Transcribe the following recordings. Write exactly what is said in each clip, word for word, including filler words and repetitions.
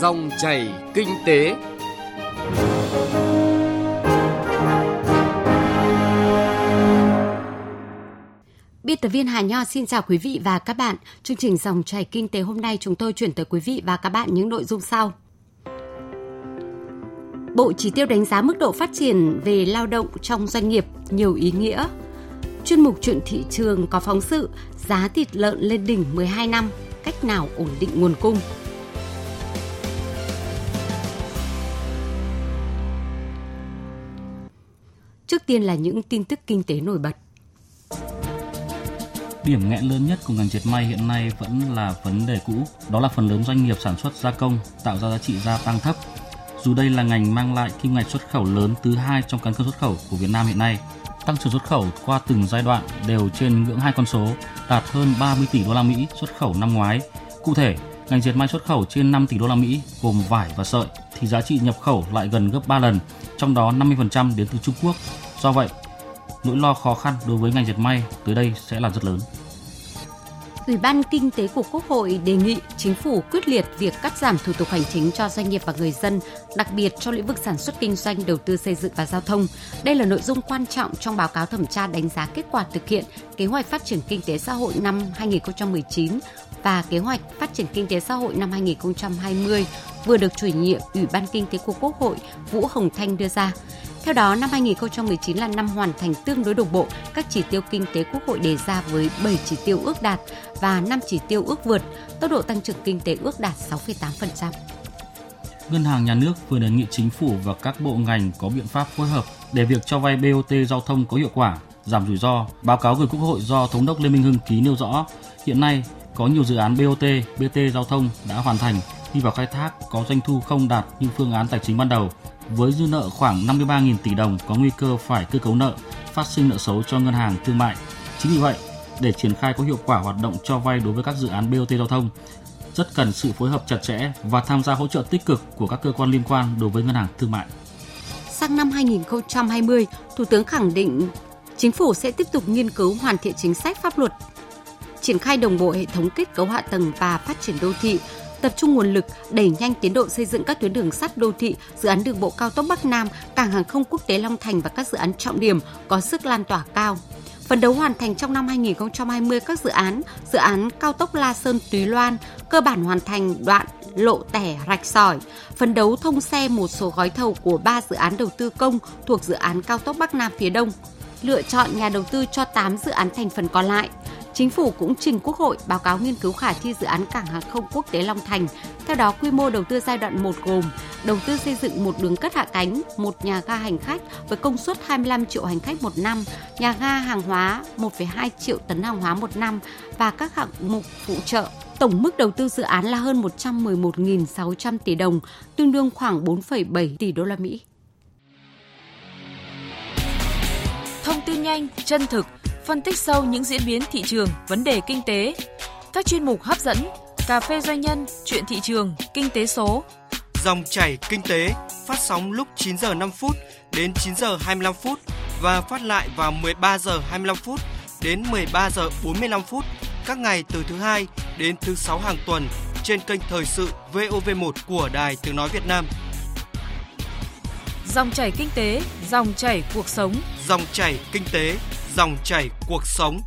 Dòng chảy kinh tế. Biên tập viên Hà Nho xin chào quý vị và các bạn. Chương trình Dòng chảy kinh tế hôm nay chúng tôi chuyển tới quý vị và các bạn những nội dung sau. Bộ chỉ tiêu đánh giá mức độ phát triển về lao động trong doanh nghiệp nhiều ý nghĩa. Chuyên mục chuyện thị trường có phóng sự giá thịt lợn lên đỉnh mười hai năm, cách nào ổn định nguồn cung. Trước tiên là những tin tức kinh tế nổi bật. Điểm nghẽn lớn nhất của ngành dệt may hiện nay vẫn là vấn đề cũ, đó là phần lớn doanh nghiệp sản xuất gia công, tạo ra giá trị gia tăng thấp. Dù đây là ngành mang lại kim ngạch xuất khẩu lớn thứ hai trong cán cân xuất khẩu của Việt Nam hiện nay, tăng trưởng xuất khẩu qua từng giai đoạn đều trên ngưỡng hai con số, đạt hơn ba mươi tỷ đô la Mỹ xuất khẩu năm ngoái. Cụ thể, ngành dệt may xuất khẩu trên năm tỷ đô la Mỹ gồm vải và sợi thì giá trị nhập khẩu lại gần gấp ba lần, trong đó năm mươi phần trăm đến từ Trung Quốc. Do vậy, nỗi lo khó khăn đối với ngành dệt may tới đây sẽ là rất lớn. Ủy ban Kinh tế của Quốc hội đề nghị chính phủ quyết liệt việc cắt giảm thủ tục hành chính cho doanh nghiệp và người dân, đặc biệt trong lĩnh vực sản xuất kinh doanh, đầu tư xây dựng và giao thông. Đây là nội dung quan trọng trong báo cáo thẩm tra đánh giá kết quả thực hiện kế hoạch phát triển kinh tế xã hội năm hai không một chín và kế hoạch phát triển kinh tế xã hội năm hai không hai không vừa được chủ nhiệm Ủy ban Kinh tế của Quốc hội Vũ Hồng Thanh đưa ra. Theo đó, năm hai không một chín là năm hoàn thành tương đối đồng bộ các chỉ tiêu kinh tế Quốc hội đề ra với bảy chỉ tiêu ước đạt và năm chỉ tiêu ước vượt, tốc độ tăng trưởng kinh tế ước đạt sáu phẩy tám phần trăm. Ngân hàng Nhà nước vừa đề nghị chính phủ và các bộ ngành có biện pháp phối hợp để việc cho vay bê o tê giao thông có hiệu quả, giảm rủi ro. Báo cáo gửi Quốc hội do Thống đốc Lê Minh Hưng ký nêu rõ, hiện nay có nhiều dự án bê o tê, bê tê giao thông đã hoàn thành, đi vào khai thác có doanh thu không đạt như phương án tài chính ban đầu, với dư nợ khoảng năm mươi ba nghìn tỷ đồng có nguy cơ phải cơ cấu nợ, phát sinh nợ xấu cho ngân hàng thương mại. Chính vì vậy, để triển khai có hiệu quả hoạt động cho vay đối với các dự án bê o tê giao thông, rất cần sự phối hợp chặt chẽ và tham gia hỗ trợ tích cực của các cơ quan liên quan đối với ngân hàng thương mại. Sang năm hai không hai không, Thủ tướng khẳng định chính phủ sẽ tiếp tục nghiên cứu hoàn thiện chính sách pháp luật, triển khai đồng bộ hệ thống kết cấu hạ tầng và phát triển đô thị, tập trung nguồn lực đẩy nhanh tiến độ xây dựng các tuyến đường sắt đô thị, dự án đường bộ cao tốc Bắc Nam, cảng hàng không quốc tế Long Thành và các dự án trọng điểm có sức lan tỏa cao. Phấn đấu hoàn thành trong năm hai không hai không các dự án, dự án cao tốc La Sơn Túy Loan, cơ bản hoàn thành đoạn Lộ Tẻ Rạch Sỏi, phấn đấu thông xe một số gói thầu của ba dự án đầu tư công thuộc dự án cao tốc Bắc Nam phía Đông, lựa chọn nhà đầu tư cho tám dự án thành phần còn lại. Chính phủ cũng trình Quốc hội báo cáo nghiên cứu khả thi dự án cảng hàng không quốc tế Long Thành. Theo đó, quy mô đầu tư giai đoạn một gồm đầu tư xây dựng một đường cất hạ cánh, một nhà ga hành khách với công suất hai mươi lăm triệu hành khách một năm, nhà ga hàng hóa một phẩy hai triệu tấn hàng hóa một năm và các hạng mục phụ trợ. Tổng mức đầu tư dự án là hơn một trăm mười một nghìn sáu trăm tỷ đồng, tương đương khoảng bốn phẩy bảy tỷ đô la Mỹ. Thông tin nhanh, chân thực, phân tích sâu những diễn biến thị trường, vấn đề kinh tế. Các chuyên mục hấp dẫn, cà phê doanh nhân, chuyện thị trường, kinh tế số. Dòng chảy kinh tế phát sóng lúc chín giờ năm phút đến chín giờ hai mươi lăm phút và phát lại vào mười ba giờ hai mươi lăm phút đến mười ba giờ bốn mươi lăm phút các ngày từ thứ hai đến thứ sáu hàng tuần trên kênh Thời sự vê o vê một của Đài Tiếng nói Việt Nam. Dòng chảy kinh tế, dòng chảy cuộc sống. Dòng chảy kinh tế, dòng chảy cuộc sống.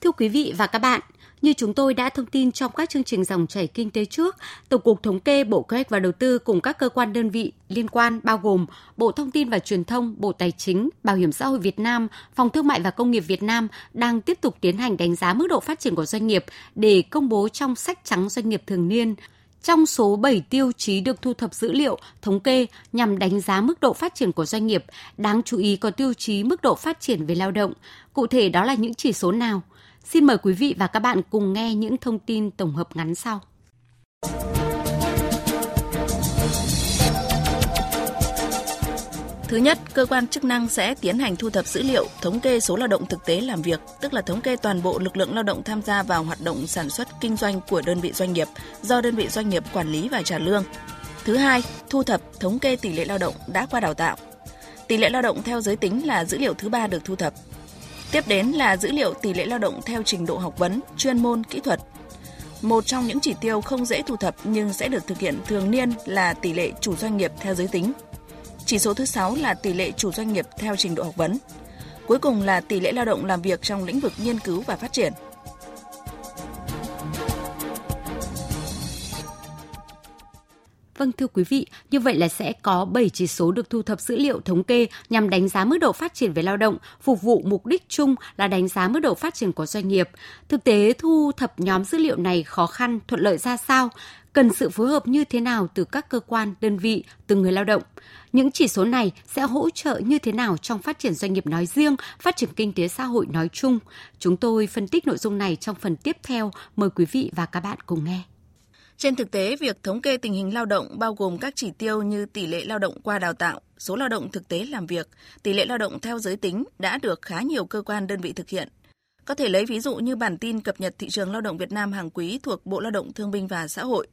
Thưa quý vị và các bạn, như chúng tôi đã thông tin trong các chương trình Dòng chảy kinh tế trước, Tổng cục Thống kê, Bộ Kế hoạch và Đầu tư cùng các cơ quan đơn vị liên quan bao gồm Bộ Thông tin và Truyền thông, Bộ Tài chính, Bảo hiểm xã hội Việt Nam, Phòng Thương mại và Công nghiệp Việt Nam đang tiếp tục tiến hành đánh giá mức độ phát triển của doanh nghiệp để công bố trong sách trắng doanh nghiệp thường niên. Trong số bảy tiêu chí được thu thập dữ liệu, thống kê nhằm đánh giá mức độ phát triển của doanh nghiệp, đáng chú ý có tiêu chí mức độ phát triển về lao động. Cụ thể đó là những chỉ số nào? Xin mời quý vị và các bạn cùng nghe những thông tin tổng hợp ngắn sau. Thứ nhất, cơ quan chức năng sẽ tiến hành thu thập dữ liệu, thống kê số lao động thực tế làm việc, tức là thống kê toàn bộ lực lượng lao động tham gia vào hoạt động sản xuất kinh doanh của đơn vị doanh nghiệp, do đơn vị doanh nghiệp quản lý và trả lương. Thứ hai, thu thập, thống kê tỷ lệ lao động đã qua đào tạo. Tỷ lệ lao động theo giới tính là dữ liệu thứ ba được thu thập. Tiếp đến là dữ liệu tỷ lệ lao động theo trình độ học vấn, chuyên môn, kỹ thuật. Một trong những chỉ tiêu không dễ thu thập nhưng sẽ được thực hiện thường niên là tỷ lệ chủ doanh nghiệp theo giới tính. Chỉ số thứ sáu là tỷ lệ chủ doanh nghiệp theo trình độ học vấn. Cuối cùng là tỷ lệ lao động làm việc trong lĩnh vực nghiên cứu và phát triển. Vâng, thưa quý vị, như vậy là sẽ có bảy chỉ số được thu thập dữ liệu thống kê nhằm đánh giá mức độ phát triển về lao động, phục vụ mục đích chung là đánh giá mức độ phát triển của doanh nghiệp. Thực tế, thu thập nhóm dữ liệu này khó khăn, thuận lợi ra sao? Cần sự phối hợp như thế nào từ các cơ quan, đơn vị, từ người lao động? Những chỉ số này sẽ hỗ trợ như thế nào trong phát triển doanh nghiệp nói riêng, phát triển kinh tế xã hội nói chung? Chúng tôi phân tích nội dung này trong phần tiếp theo. Mời quý vị và các bạn cùng nghe. Trên thực tế, việc thống kê tình hình lao động bao gồm các chỉ tiêu như tỷ lệ lao động qua đào tạo, số lao động thực tế làm việc, tỷ lệ lao động theo giới tính đã được khá nhiều cơ quan đơn vị thực hiện. Có thể lấy ví dụ như bản tin cập nhật thị trường lao động Việt Nam hàng quý thuộc Bộ Lao động Thương binh và Xã hội.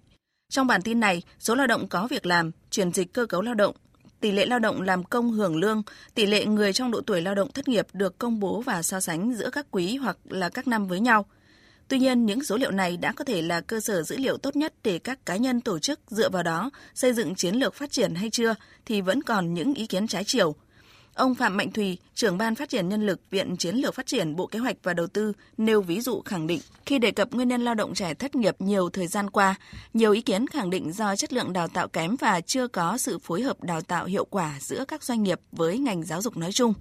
Trong bản tin này, số lao động có việc làm, chuyển dịch cơ cấu lao động, tỷ lệ lao động làm công hưởng lương, tỷ lệ người trong độ tuổi lao động thất nghiệp được công bố và so sánh giữa các quý hoặc là các năm với nhau. Tuy nhiên, những số liệu này đã có thể là cơ sở dữ liệu tốt nhất để các cá nhân tổ chức dựa vào đó xây dựng chiến lược phát triển hay chưa thì vẫn còn những ý kiến trái chiều. Ông Phạm Mạnh Thủy, trưởng ban phát triển nhân lực, Viện Chiến lược Phát triển, Bộ Kế hoạch và Đầu tư nêu ví dụ khẳng định khi đề cập nguyên nhân lao động trẻ thất nghiệp nhiều thời gian qua, nhiều ý kiến khẳng định do chất lượng đào tạo kém và chưa có sự phối hợp đào tạo hiệu quả giữa các doanh nghiệp với ngành giáo dục nói chung.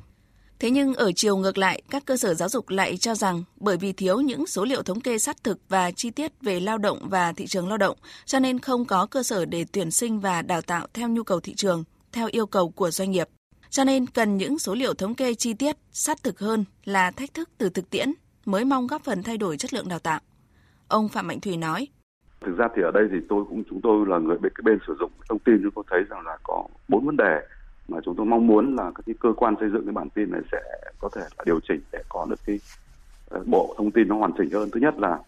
Thế nhưng ở chiều ngược lại, các cơ sở giáo dục lại cho rằng bởi vì thiếu những số liệu thống kê sát thực và chi tiết về lao động và thị trường lao động, cho nên không có cơ sở để tuyển sinh và đào tạo theo nhu cầu thị trường, theo yêu cầu của doanh nghiệp. Cho nên cần những số liệu thống kê chi tiết, sát thực hơn là thách thức từ thực tiễn mới mong góp phần thay đổi chất lượng đào tạo. Ông Phạm Mạnh Thủy nói. Thực ra thì ở đây thì tôi cũng chúng tôi là người bên, cái bên sử dụng thông tin, chúng tôi thấy rằng là có bốn vấn đề mà chúng tôi mong muốn là các cái cơ quan xây dựng cái bản tin này sẽ có thể là điều chỉnh để có được cái bộ thông tin nó hoàn chỉnh hơn. Thứ nhất là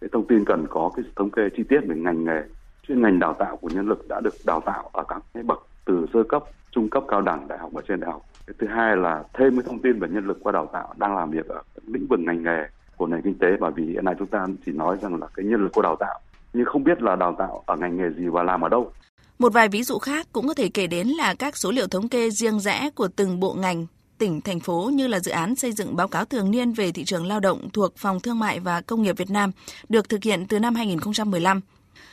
cái thông tin cần có cái thống kê chi tiết về ngành nghề, chuyên ngành đào tạo của nhân lực đã được đào tạo ở các cái bậc từ sơ cấp, trung cấp, cao đẳng, đại học và trên đại học. Thứ hai là thêm cái thông tin về nhân lực qua đào tạo đang làm việc ở lĩnh vực ngành nghề của nền kinh tế, bởi vì hiện nay chúng ta chỉ nói rằng là cái nhân lực qua đào tạo nhưng không biết là đào tạo ở ngành nghề gì và làm ở đâu. Một vài ví dụ khác cũng có thể kể đến là các số liệu thống kê riêng rẽ của từng bộ ngành, tỉnh, thành phố như là dự án xây dựng báo cáo thường niên về thị trường lao động thuộc Phòng Thương mại và Công nghiệp Việt Nam được thực hiện từ năm hai không một năm.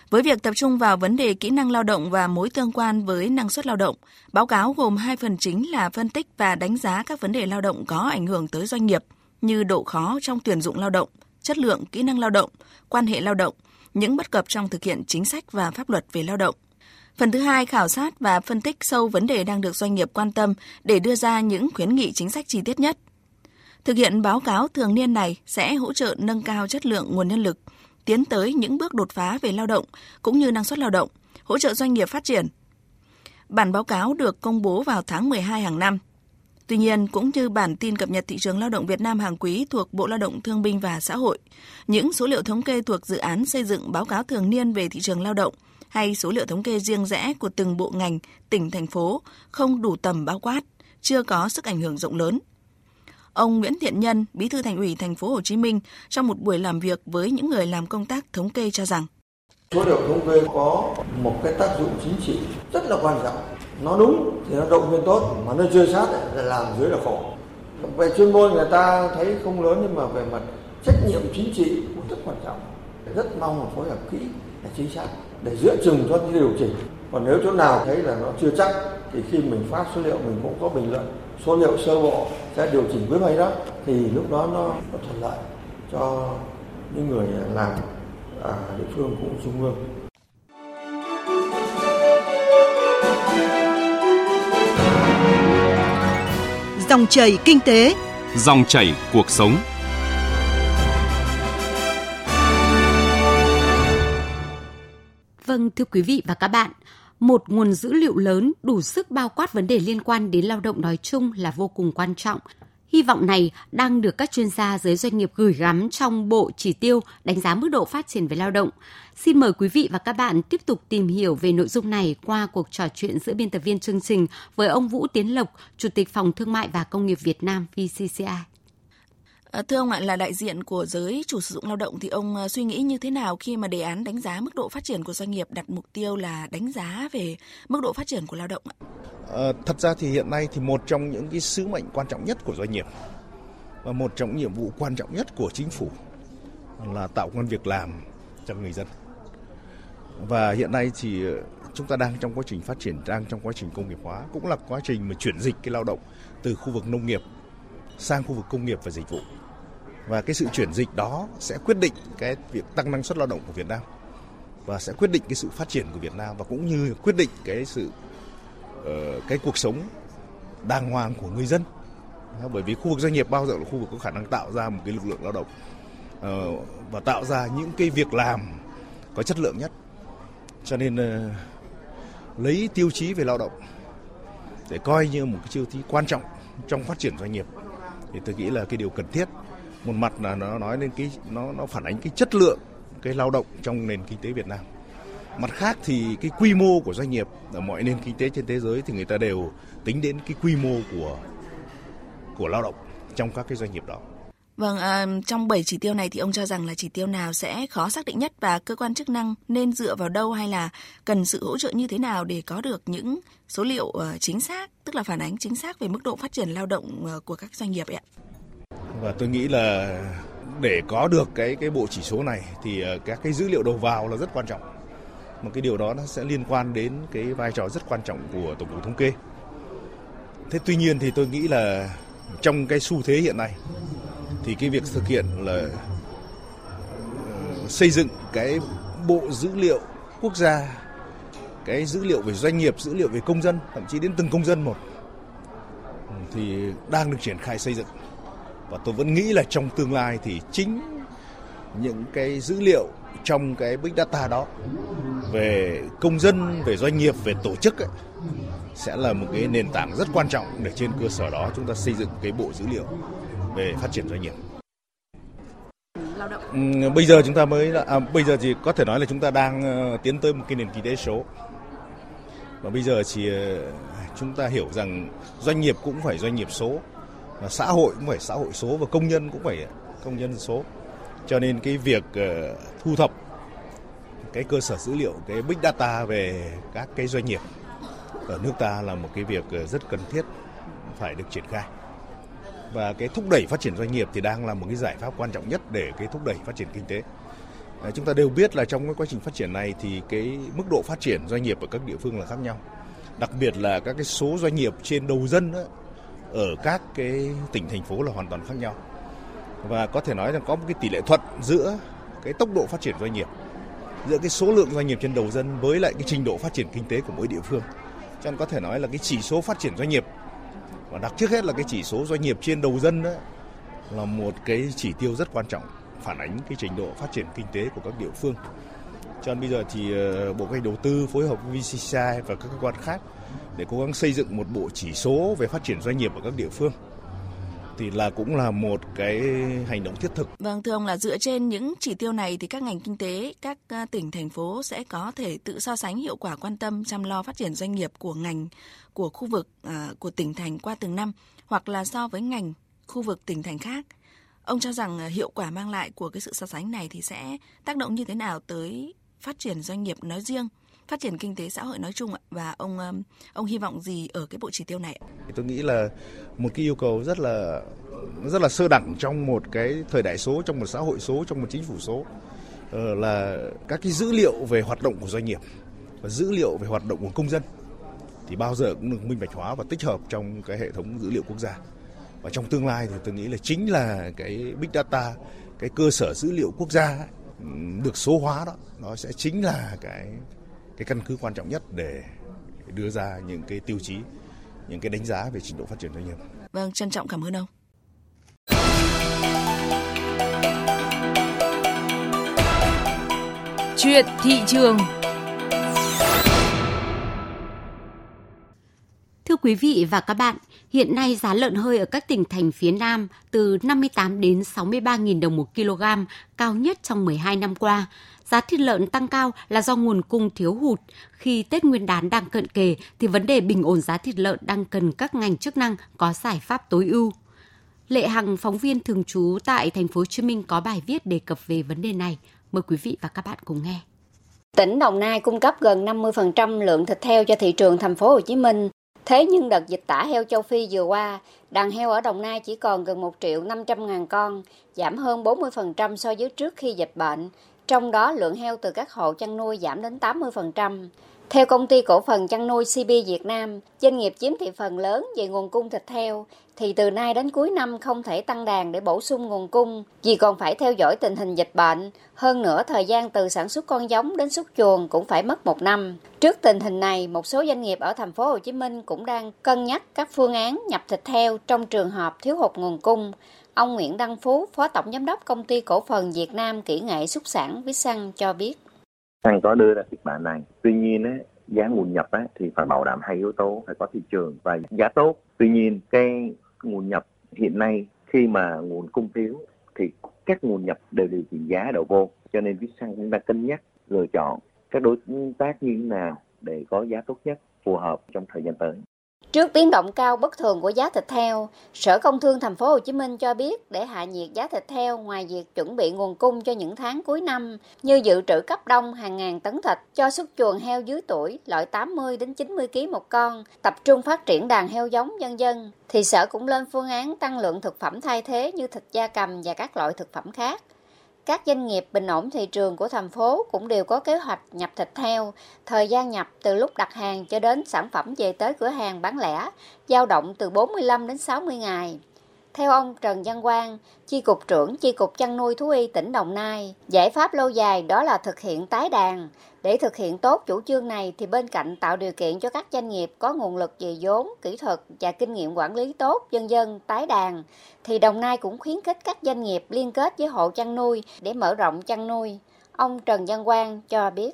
Với việc tập trung vào vấn đề kỹ năng lao động và mối tương quan với năng suất lao động, báo cáo gồm hai phần chính là phân tích và đánh giá các vấn đề lao động có ảnh hưởng tới doanh nghiệp như độ khó trong tuyển dụng lao động, chất lượng kỹ năng lao động, quan hệ lao động, những bất cập trong thực hiện chính sách và pháp luật về lao động. Phần thứ hai khảo sát và phân tích sâu vấn đề đang được doanh nghiệp quan tâm để đưa ra những khuyến nghị chính sách chi tiết nhất. Thực hiện báo cáo thường niên này sẽ hỗ trợ nâng cao chất lượng nguồn nhân lực, tiến tới những bước đột phá về lao động cũng như năng suất lao động, hỗ trợ doanh nghiệp phát triển. Bản báo cáo được công bố vào tháng mười hai hàng năm. Tuy nhiên, cũng như bản tin cập nhật thị trường lao động Việt Nam hàng quý thuộc Bộ Lao động Thương binh và Xã hội, những số liệu thống kê thuộc dự án xây dựng báo cáo thường niên về thị trường lao động hay số liệu thống kê riêng rẽ của từng bộ ngành, tỉnh, thành phố không đủ tầm bao quát, chưa có sức ảnh hưởng rộng lớn. Ông Nguyễn Thiện Nhân, Bí thư Thành ủy Thành phố Hồ Chí Minh, trong một buổi làm việc với những người làm công tác thống kê cho rằng: số liệu thống kê có một cái tác dụng chính trị rất là quan trọng. Nó đúng thì nó động viên tốt, mà nó chưa sát thì làm dưới là khổ. Về chuyên môn người ta thấy không lớn, nhưng mà về mặt trách nhiệm chính trị cũng rất quan trọng. Rất mong là phối hợp kỹ để chính xác, để dựa chừng cho những điều chỉnh. Còn nếu chỗ nào thấy là nó chưa chắc thì khi mình phát số liệu mình cũng có bình luận. Số liệu sơ bộ sẽ điều chỉnh với mấy đó thì lúc đó nó, nó thuận lợi cho những người làm ở địa phương cũng trung ương. Dòng chảy kinh tế, dòng chảy cuộc sống. Vâng, thưa quý vị và các bạn, một nguồn dữ liệu lớn đủ sức bao quát vấn đề liên quan đến lao động nói chung là vô cùng quan trọng. Hy vọng này đang được các chuyên gia giới doanh nghiệp gửi gắm trong bộ chỉ tiêu đánh giá mức độ phát triển về lao động. Xin mời quý vị và các bạn tiếp tục tìm hiểu về nội dung này qua cuộc trò chuyện giữa biên tập viên chương trình với ông Vũ Tiến Lộc, Chủ tịch Phòng Thương mại và Công nghiệp Việt Nam vê xê xê i. Thưa ông ạ, là đại diện của giới chủ sử dụng lao động thì ông suy nghĩ như thế nào khi mà đề án đánh giá mức độ phát triển của doanh nghiệp đặt mục tiêu là đánh giá về mức độ phát triển của lao động ạ? À, thật ra thì hiện nay thì một trong những cái sứ mệnh quan trọng nhất của doanh nghiệp và một trong những nhiệm vụ quan trọng nhất của chính phủ là tạo công việc làm cho người dân. Và hiện nay thì chúng ta đang trong quá trình phát triển, đang trong quá trình công nghiệp hóa, cũng là quá trình mà chuyển dịch cái lao động từ khu vực nông nghiệp sang khu vực công nghiệp và dịch vụ. Và cái sự chuyển dịch đó sẽ quyết định cái việc tăng năng suất lao động của Việt Nam và sẽ quyết định cái sự phát triển của Việt Nam và cũng như quyết định cái sự cái cuộc sống đàng hoàng của người dân. Bởi vì khu vực doanh nghiệp bao giờ là khu vực có khả năng tạo ra một cái lực lượng lao động và tạo ra những cái việc làm có chất lượng nhất. Cho nên lấy tiêu chí về lao động để coi như một cái tiêu chí quan trọng trong phát triển doanh nghiệp thì tôi nghĩ là cái điều cần thiết. Một mặt là nó nói lên cái nó nó phản ánh cái chất lượng cái lao động trong nền kinh tế Việt Nam. Mặt khác thì cái quy mô của doanh nghiệp ở mọi nền kinh tế trên thế giới thì người ta đều tính đến cái quy mô của của lao động trong các cái doanh nghiệp đó. Vâng, à, trong bảy chỉ tiêu này thì ông cho rằng là chỉ tiêu nào sẽ khó xác định nhất và cơ quan chức năng nên dựa vào đâu hay là cần sự hỗ trợ như thế nào để có được những số liệu chính xác, tức là phản ánh chính xác về mức độ phát triển lao động của các doanh nghiệp ạ? Và tôi nghĩ là để có được cái cái bộ chỉ số này thì các cái dữ liệu đầu vào là rất quan trọng. Mà cái điều đó nó sẽ liên quan đến cái vai trò rất quan trọng của Tổng cục Thống kê. Thế tuy nhiên thì tôi nghĩ là trong cái xu thế hiện nay thì cái việc thực hiện là xây dựng cái bộ dữ liệu quốc gia, cái dữ liệu về doanh nghiệp, dữ liệu về công dân, thậm chí đến từng công dân một thì đang được triển khai xây dựng. Và tôi vẫn nghĩ là trong tương lai thì chính những cái dữ liệu trong cái big data đó về công dân, về doanh nghiệp, về tổ chức ấy, sẽ là một cái nền tảng rất quan trọng để trên cơ sở đó chúng ta xây dựng cái bộ dữ liệu về phát triển doanh nghiệp. Lao động. Bây giờ chúng ta mới à, bây giờ thì có thể nói là chúng ta đang tiến tới một cái nền kinh tế số. Và bây giờ thì chúng ta hiểu rằng doanh nghiệp cũng phải doanh nghiệp số, và xã hội cũng phải xã hội số, và công nhân cũng phải công nhân số. Cho nên cái việc thu thập cái cơ sở dữ liệu, cái big data về các cái doanh nghiệp ở nước ta là một cái việc rất cần thiết phải được triển khai. Và cái thúc đẩy phát triển doanh nghiệp thì đang là một cái giải pháp quan trọng nhất để cái thúc đẩy phát triển kinh tế. À, chúng ta đều biết là trong cái quá trình phát triển này thì cái mức độ phát triển doanh nghiệp ở các địa phương là khác nhau. Đặc biệt là các cái số doanh nghiệp trên đầu dân đó, ở các cái tỉnh thành phố là hoàn toàn khác nhau. Và có thể nói là có một cái tỷ lệ thuận giữa cái tốc độ phát triển doanh nghiệp, giữa cái số lượng doanh nghiệp trên đầu dân với lại cái trình độ phát triển kinh tế của mỗi địa phương. Cho nên có thể nói là cái chỉ số phát triển doanh nghiệp, và đặc trước hết là cái chỉ số doanh nghiệp trên đầu dân đó, là một cái chỉ tiêu rất quan trọng phản ánh cái trình độ phát triển kinh tế của các địa phương. Cho nên bây giờ thì Bộ Kế hoạch Đầu tư phối hợp với vê xê xê i và các cơ quan khác để cố gắng xây dựng một bộ chỉ số về phát triển doanh nghiệp ở các địa phương thì là cũng là một cái hành động thiết thực. Vâng, thưa ông, là dựa trên những chỉ tiêu này thì các ngành kinh tế, các tỉnh, thành phố sẽ có thể tự so sánh hiệu quả quan tâm chăm lo phát triển doanh nghiệp của ngành, của khu vực, của tỉnh, thành qua từng năm hoặc là so với ngành, khu vực, tỉnh, thành khác. Ông cho rằng hiệu quả mang lại của cái sự so sánh này thì sẽ tác động như thế nào tới phát triển doanh nghiệp nói riêng, phát triển kinh tế xã hội nói chung ạ, và ông ông hy vọng gì ở cái bộ chỉ tiêu này? Tôi nghĩ là một cái yêu cầu rất là rất là sơ đẳng trong một cái thời đại số, trong một xã hội số, trong một chính phủ số là các cái dữ liệu về hoạt động của doanh nghiệp và dữ liệu về hoạt động của công dân thì bao giờ cũng được minh bạch hóa và tích hợp trong cái hệ thống dữ liệu quốc gia. Và trong tương lai thì tôi nghĩ là chính là cái big data, cái cơ sở dữ liệu quốc gia được số hóa đó, nó sẽ chính là cái cái căn cứ quan trọng nhất để đưa ra những cái tiêu chí, những cái đánh giá về trình độ phát triển doanh nghiệp. Vâng, trân trọng cảm ơn ông. Chuyện thị trường. Thưa quý vị và các bạn, hiện nay giá lợn hơi ở các tỉnh thành phía Nam từ năm mươi tám đến sáu mươi ba nghìn đồng một kg, cao nhất trong mười hai năm qua. Giá thịt lợn tăng cao là do nguồn cung thiếu hụt. Khi Tết Nguyên đán đang cận kề thì vấn đề bình ổn giá thịt lợn đang cần các ngành chức năng có giải pháp tối ưu. Lệ Hằng, phóng viên thường trú tại Thành phố Hồ Chí Minh có bài viết đề cập về vấn đề này. Mời quý vị và các bạn cùng nghe. Tỉnh Đồng Nai cung cấp gần năm mươi phần trăm lượng thịt heo cho thị trường Thành phố Hồ Chí Minh. Thế nhưng đợt dịch tả heo châu Phi vừa qua, đàn heo ở Đồng Nai chỉ còn gần một triệu năm trăm nghìn con, giảm hơn bốn mươi phần trăm so với trước khi dịch bệnh. Trong đó, lượng heo từ các hộ chăn nuôi giảm đến tám mươi phần trăm. Theo công ty cổ phần chăn nuôi xê bê Việt Nam, doanh nghiệp chiếm thị phần lớn về nguồn cung thịt heo, thì từ nay đến cuối năm không thể tăng đàn để bổ sung nguồn cung, vì còn phải theo dõi tình hình dịch bệnh. Hơn nữa, thời gian từ sản xuất con giống đến xuất chuồng cũng phải mất một năm. Trước tình hình này, một số doanh nghiệp ở Thành phố Hồ Chí Minh cũng đang cân nhắc các phương án nhập thịt heo trong trường hợp thiếu hụt nguồn cung. Ông Nguyễn Đăng Phú, Phó Tổng Giám đốc Công ty Cổ phần Việt Nam Kỹ nghệ Súc sản Vissan cho biết. Anh có đưa ra kịch bản này, tuy nhiên ấy, giá nguồn nhập ấy, thì phải bảo đảm hai yếu tố, phải có thị trường và giá tốt. Tuy nhiên cái nguồn nhập hiện nay khi mà nguồn cung thiếu thì các nguồn nhập đều điều chỉnh giá đầu vô. Cho nên Vissan chúng ta cân nhắc lựa chọn các đối tác như thế nào để có giá tốt nhất phù hợp trong thời gian tới. Trước biến động cao bất thường của giá thịt heo, Sở Công Thương Thành phố Hồ Chí Minh cho biết để hạ nhiệt giá thịt heo, ngoài việc chuẩn bị nguồn cung cho những tháng cuối năm như dự trữ cấp đông hàng ngàn tấn thịt cho xuất chuồng heo dưới tuổi loại tám mươi đến chín mươi ki lô gam một con, tập trung phát triển đàn heo giống dân dân, thì Sở cũng lên phương án tăng lượng thực phẩm thay thế như thịt gia cầm và các loại thực phẩm khác. Các doanh nghiệp bình ổn thị trường của thành phố cũng đều có kế hoạch nhập thịt heo. Thời gian nhập từ lúc đặt hàng cho đến sản phẩm về tới cửa hàng bán lẻ, dao động từ bốn mươi lăm đến sáu mươi ngày. Theo ông Trần Văn Quang, Chi cục trưởng Chi cục chăn nuôi thú y tỉnh Đồng Nai, giải pháp lâu dài đó là thực hiện tái đàn. Để thực hiện tốt chủ trương này thì bên cạnh tạo điều kiện cho các doanh nghiệp có nguồn lực về vốn, kỹ thuật và kinh nghiệm quản lý tốt, vân vân tái đàn, thì Đồng Nai cũng khuyến khích các doanh nghiệp liên kết với hộ chăn nuôi để mở rộng chăn nuôi. Ông Trần Văn Quang cho biết.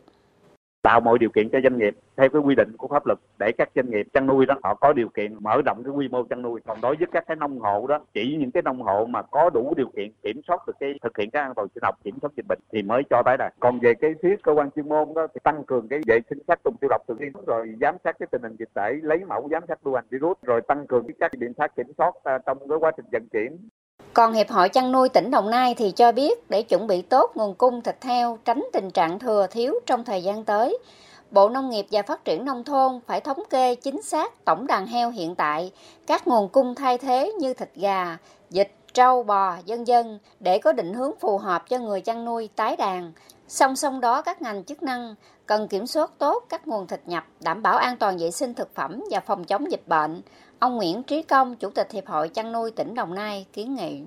Tạo mọi điều kiện cho doanh nghiệp theo cái quy định của pháp luật để các doanh nghiệp chăn nuôi đó họ có điều kiện mở rộng cái quy mô chăn nuôi. Còn đối với các cái nông hộ đó, chỉ những cái nông hộ mà có đủ điều kiện kiểm soát được cái thực hiện các an toàn sinh học, kiểm soát dịch bệnh thì mới cho tái đàn. Còn về cái phía cơ quan chuyên môn đó thì tăng cường cái vệ sinh sát trùng tiêu độc thường xuyên, rồi giám sát cái tình hình dịch tễ, lấy mẫu giám sát lưu hành virus, rồi tăng cường các biện pháp kiểm soát trong cái quá trình vận chuyển. Còn Hiệp hội Chăn nuôi tỉnh Đồng Nai thì cho biết để chuẩn bị tốt nguồn cung thịt heo, tránh tình trạng thừa thiếu trong thời gian tới, Bộ Nông nghiệp và Phát triển Nông thôn phải thống kê chính xác tổng đàn heo hiện tại, các nguồn cung thay thế như thịt gà, vịt, trâu, bò, vân vân để có định hướng phù hợp cho người chăn nuôi tái đàn. Song song đó, các ngành chức năng cần kiểm soát tốt các nguồn thịt nhập, đảm bảo an toàn vệ sinh thực phẩm và phòng chống dịch bệnh. Ông Nguyễn Trí Công, Chủ tịch Hiệp hội Chăn nuôi tỉnh Đồng Nai kiến nghị.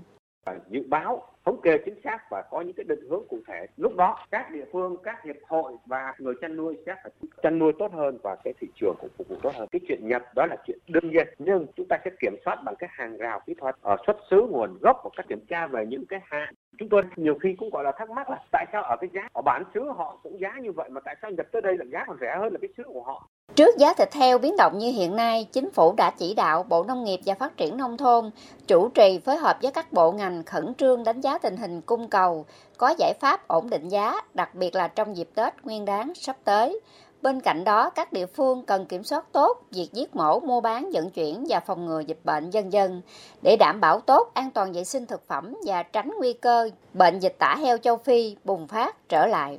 Dự báo, thống kê chính xác và có những cái định hướng cụ thể. Lúc đó, các địa phương, các hiệp hội và người chăn nuôi sẽ phải chăn nuôi tốt hơn và cái thị trường cũng phục vụ tốt hơn. Cái chuyện nhập đó là chuyện đương nhiên, nhưng chúng ta sẽ kiểm soát bằng cái hàng rào kỹ thuật, ở xuất xứ nguồn gốc và các kiểm tra về những cái hàng. Chúng tôi nhiều khi cũng gọi là thắc mắc là tại sao ở cái giá ở bán xứ họ cũng giá như vậy mà tại sao nhập tới đây là giá còn rẻ hơn là cái xứ của họ. Trước giá thịt heo biến động như hiện nay, Chính phủ đã chỉ đạo Bộ Nông nghiệp và Phát triển Nông thôn chủ trì phối hợp với các bộ ngành khẩn trương đánh giá tình hình cung cầu, có giải pháp ổn định giá, đặc biệt là trong dịp Tết Nguyên đán sắp tới. Bên cạnh đó, các địa phương cần kiểm soát tốt việc giết mổ, mua bán, vận chuyển và phòng ngừa dịch bệnh vân vân để đảm bảo tốt an toàn vệ sinh thực phẩm và tránh nguy cơ bệnh dịch tả heo châu Phi bùng phát trở lại.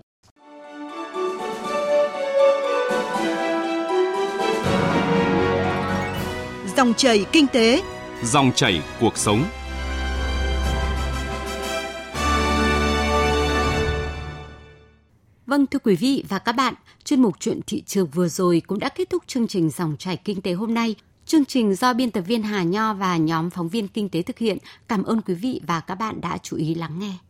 Dòng chảy kinh tế, dòng chảy cuộc sống. Vâng, thưa quý vị và các bạn, chuyên mục Chuyện thị trường vừa rồi cũng đã kết thúc chương trình Dòng chảy kinh tế hôm nay. Chương trình do biên tập viên Hà Nho và nhóm phóng viên kinh tế thực hiện. Cảm ơn quý vị và các bạn đã chú ý lắng nghe.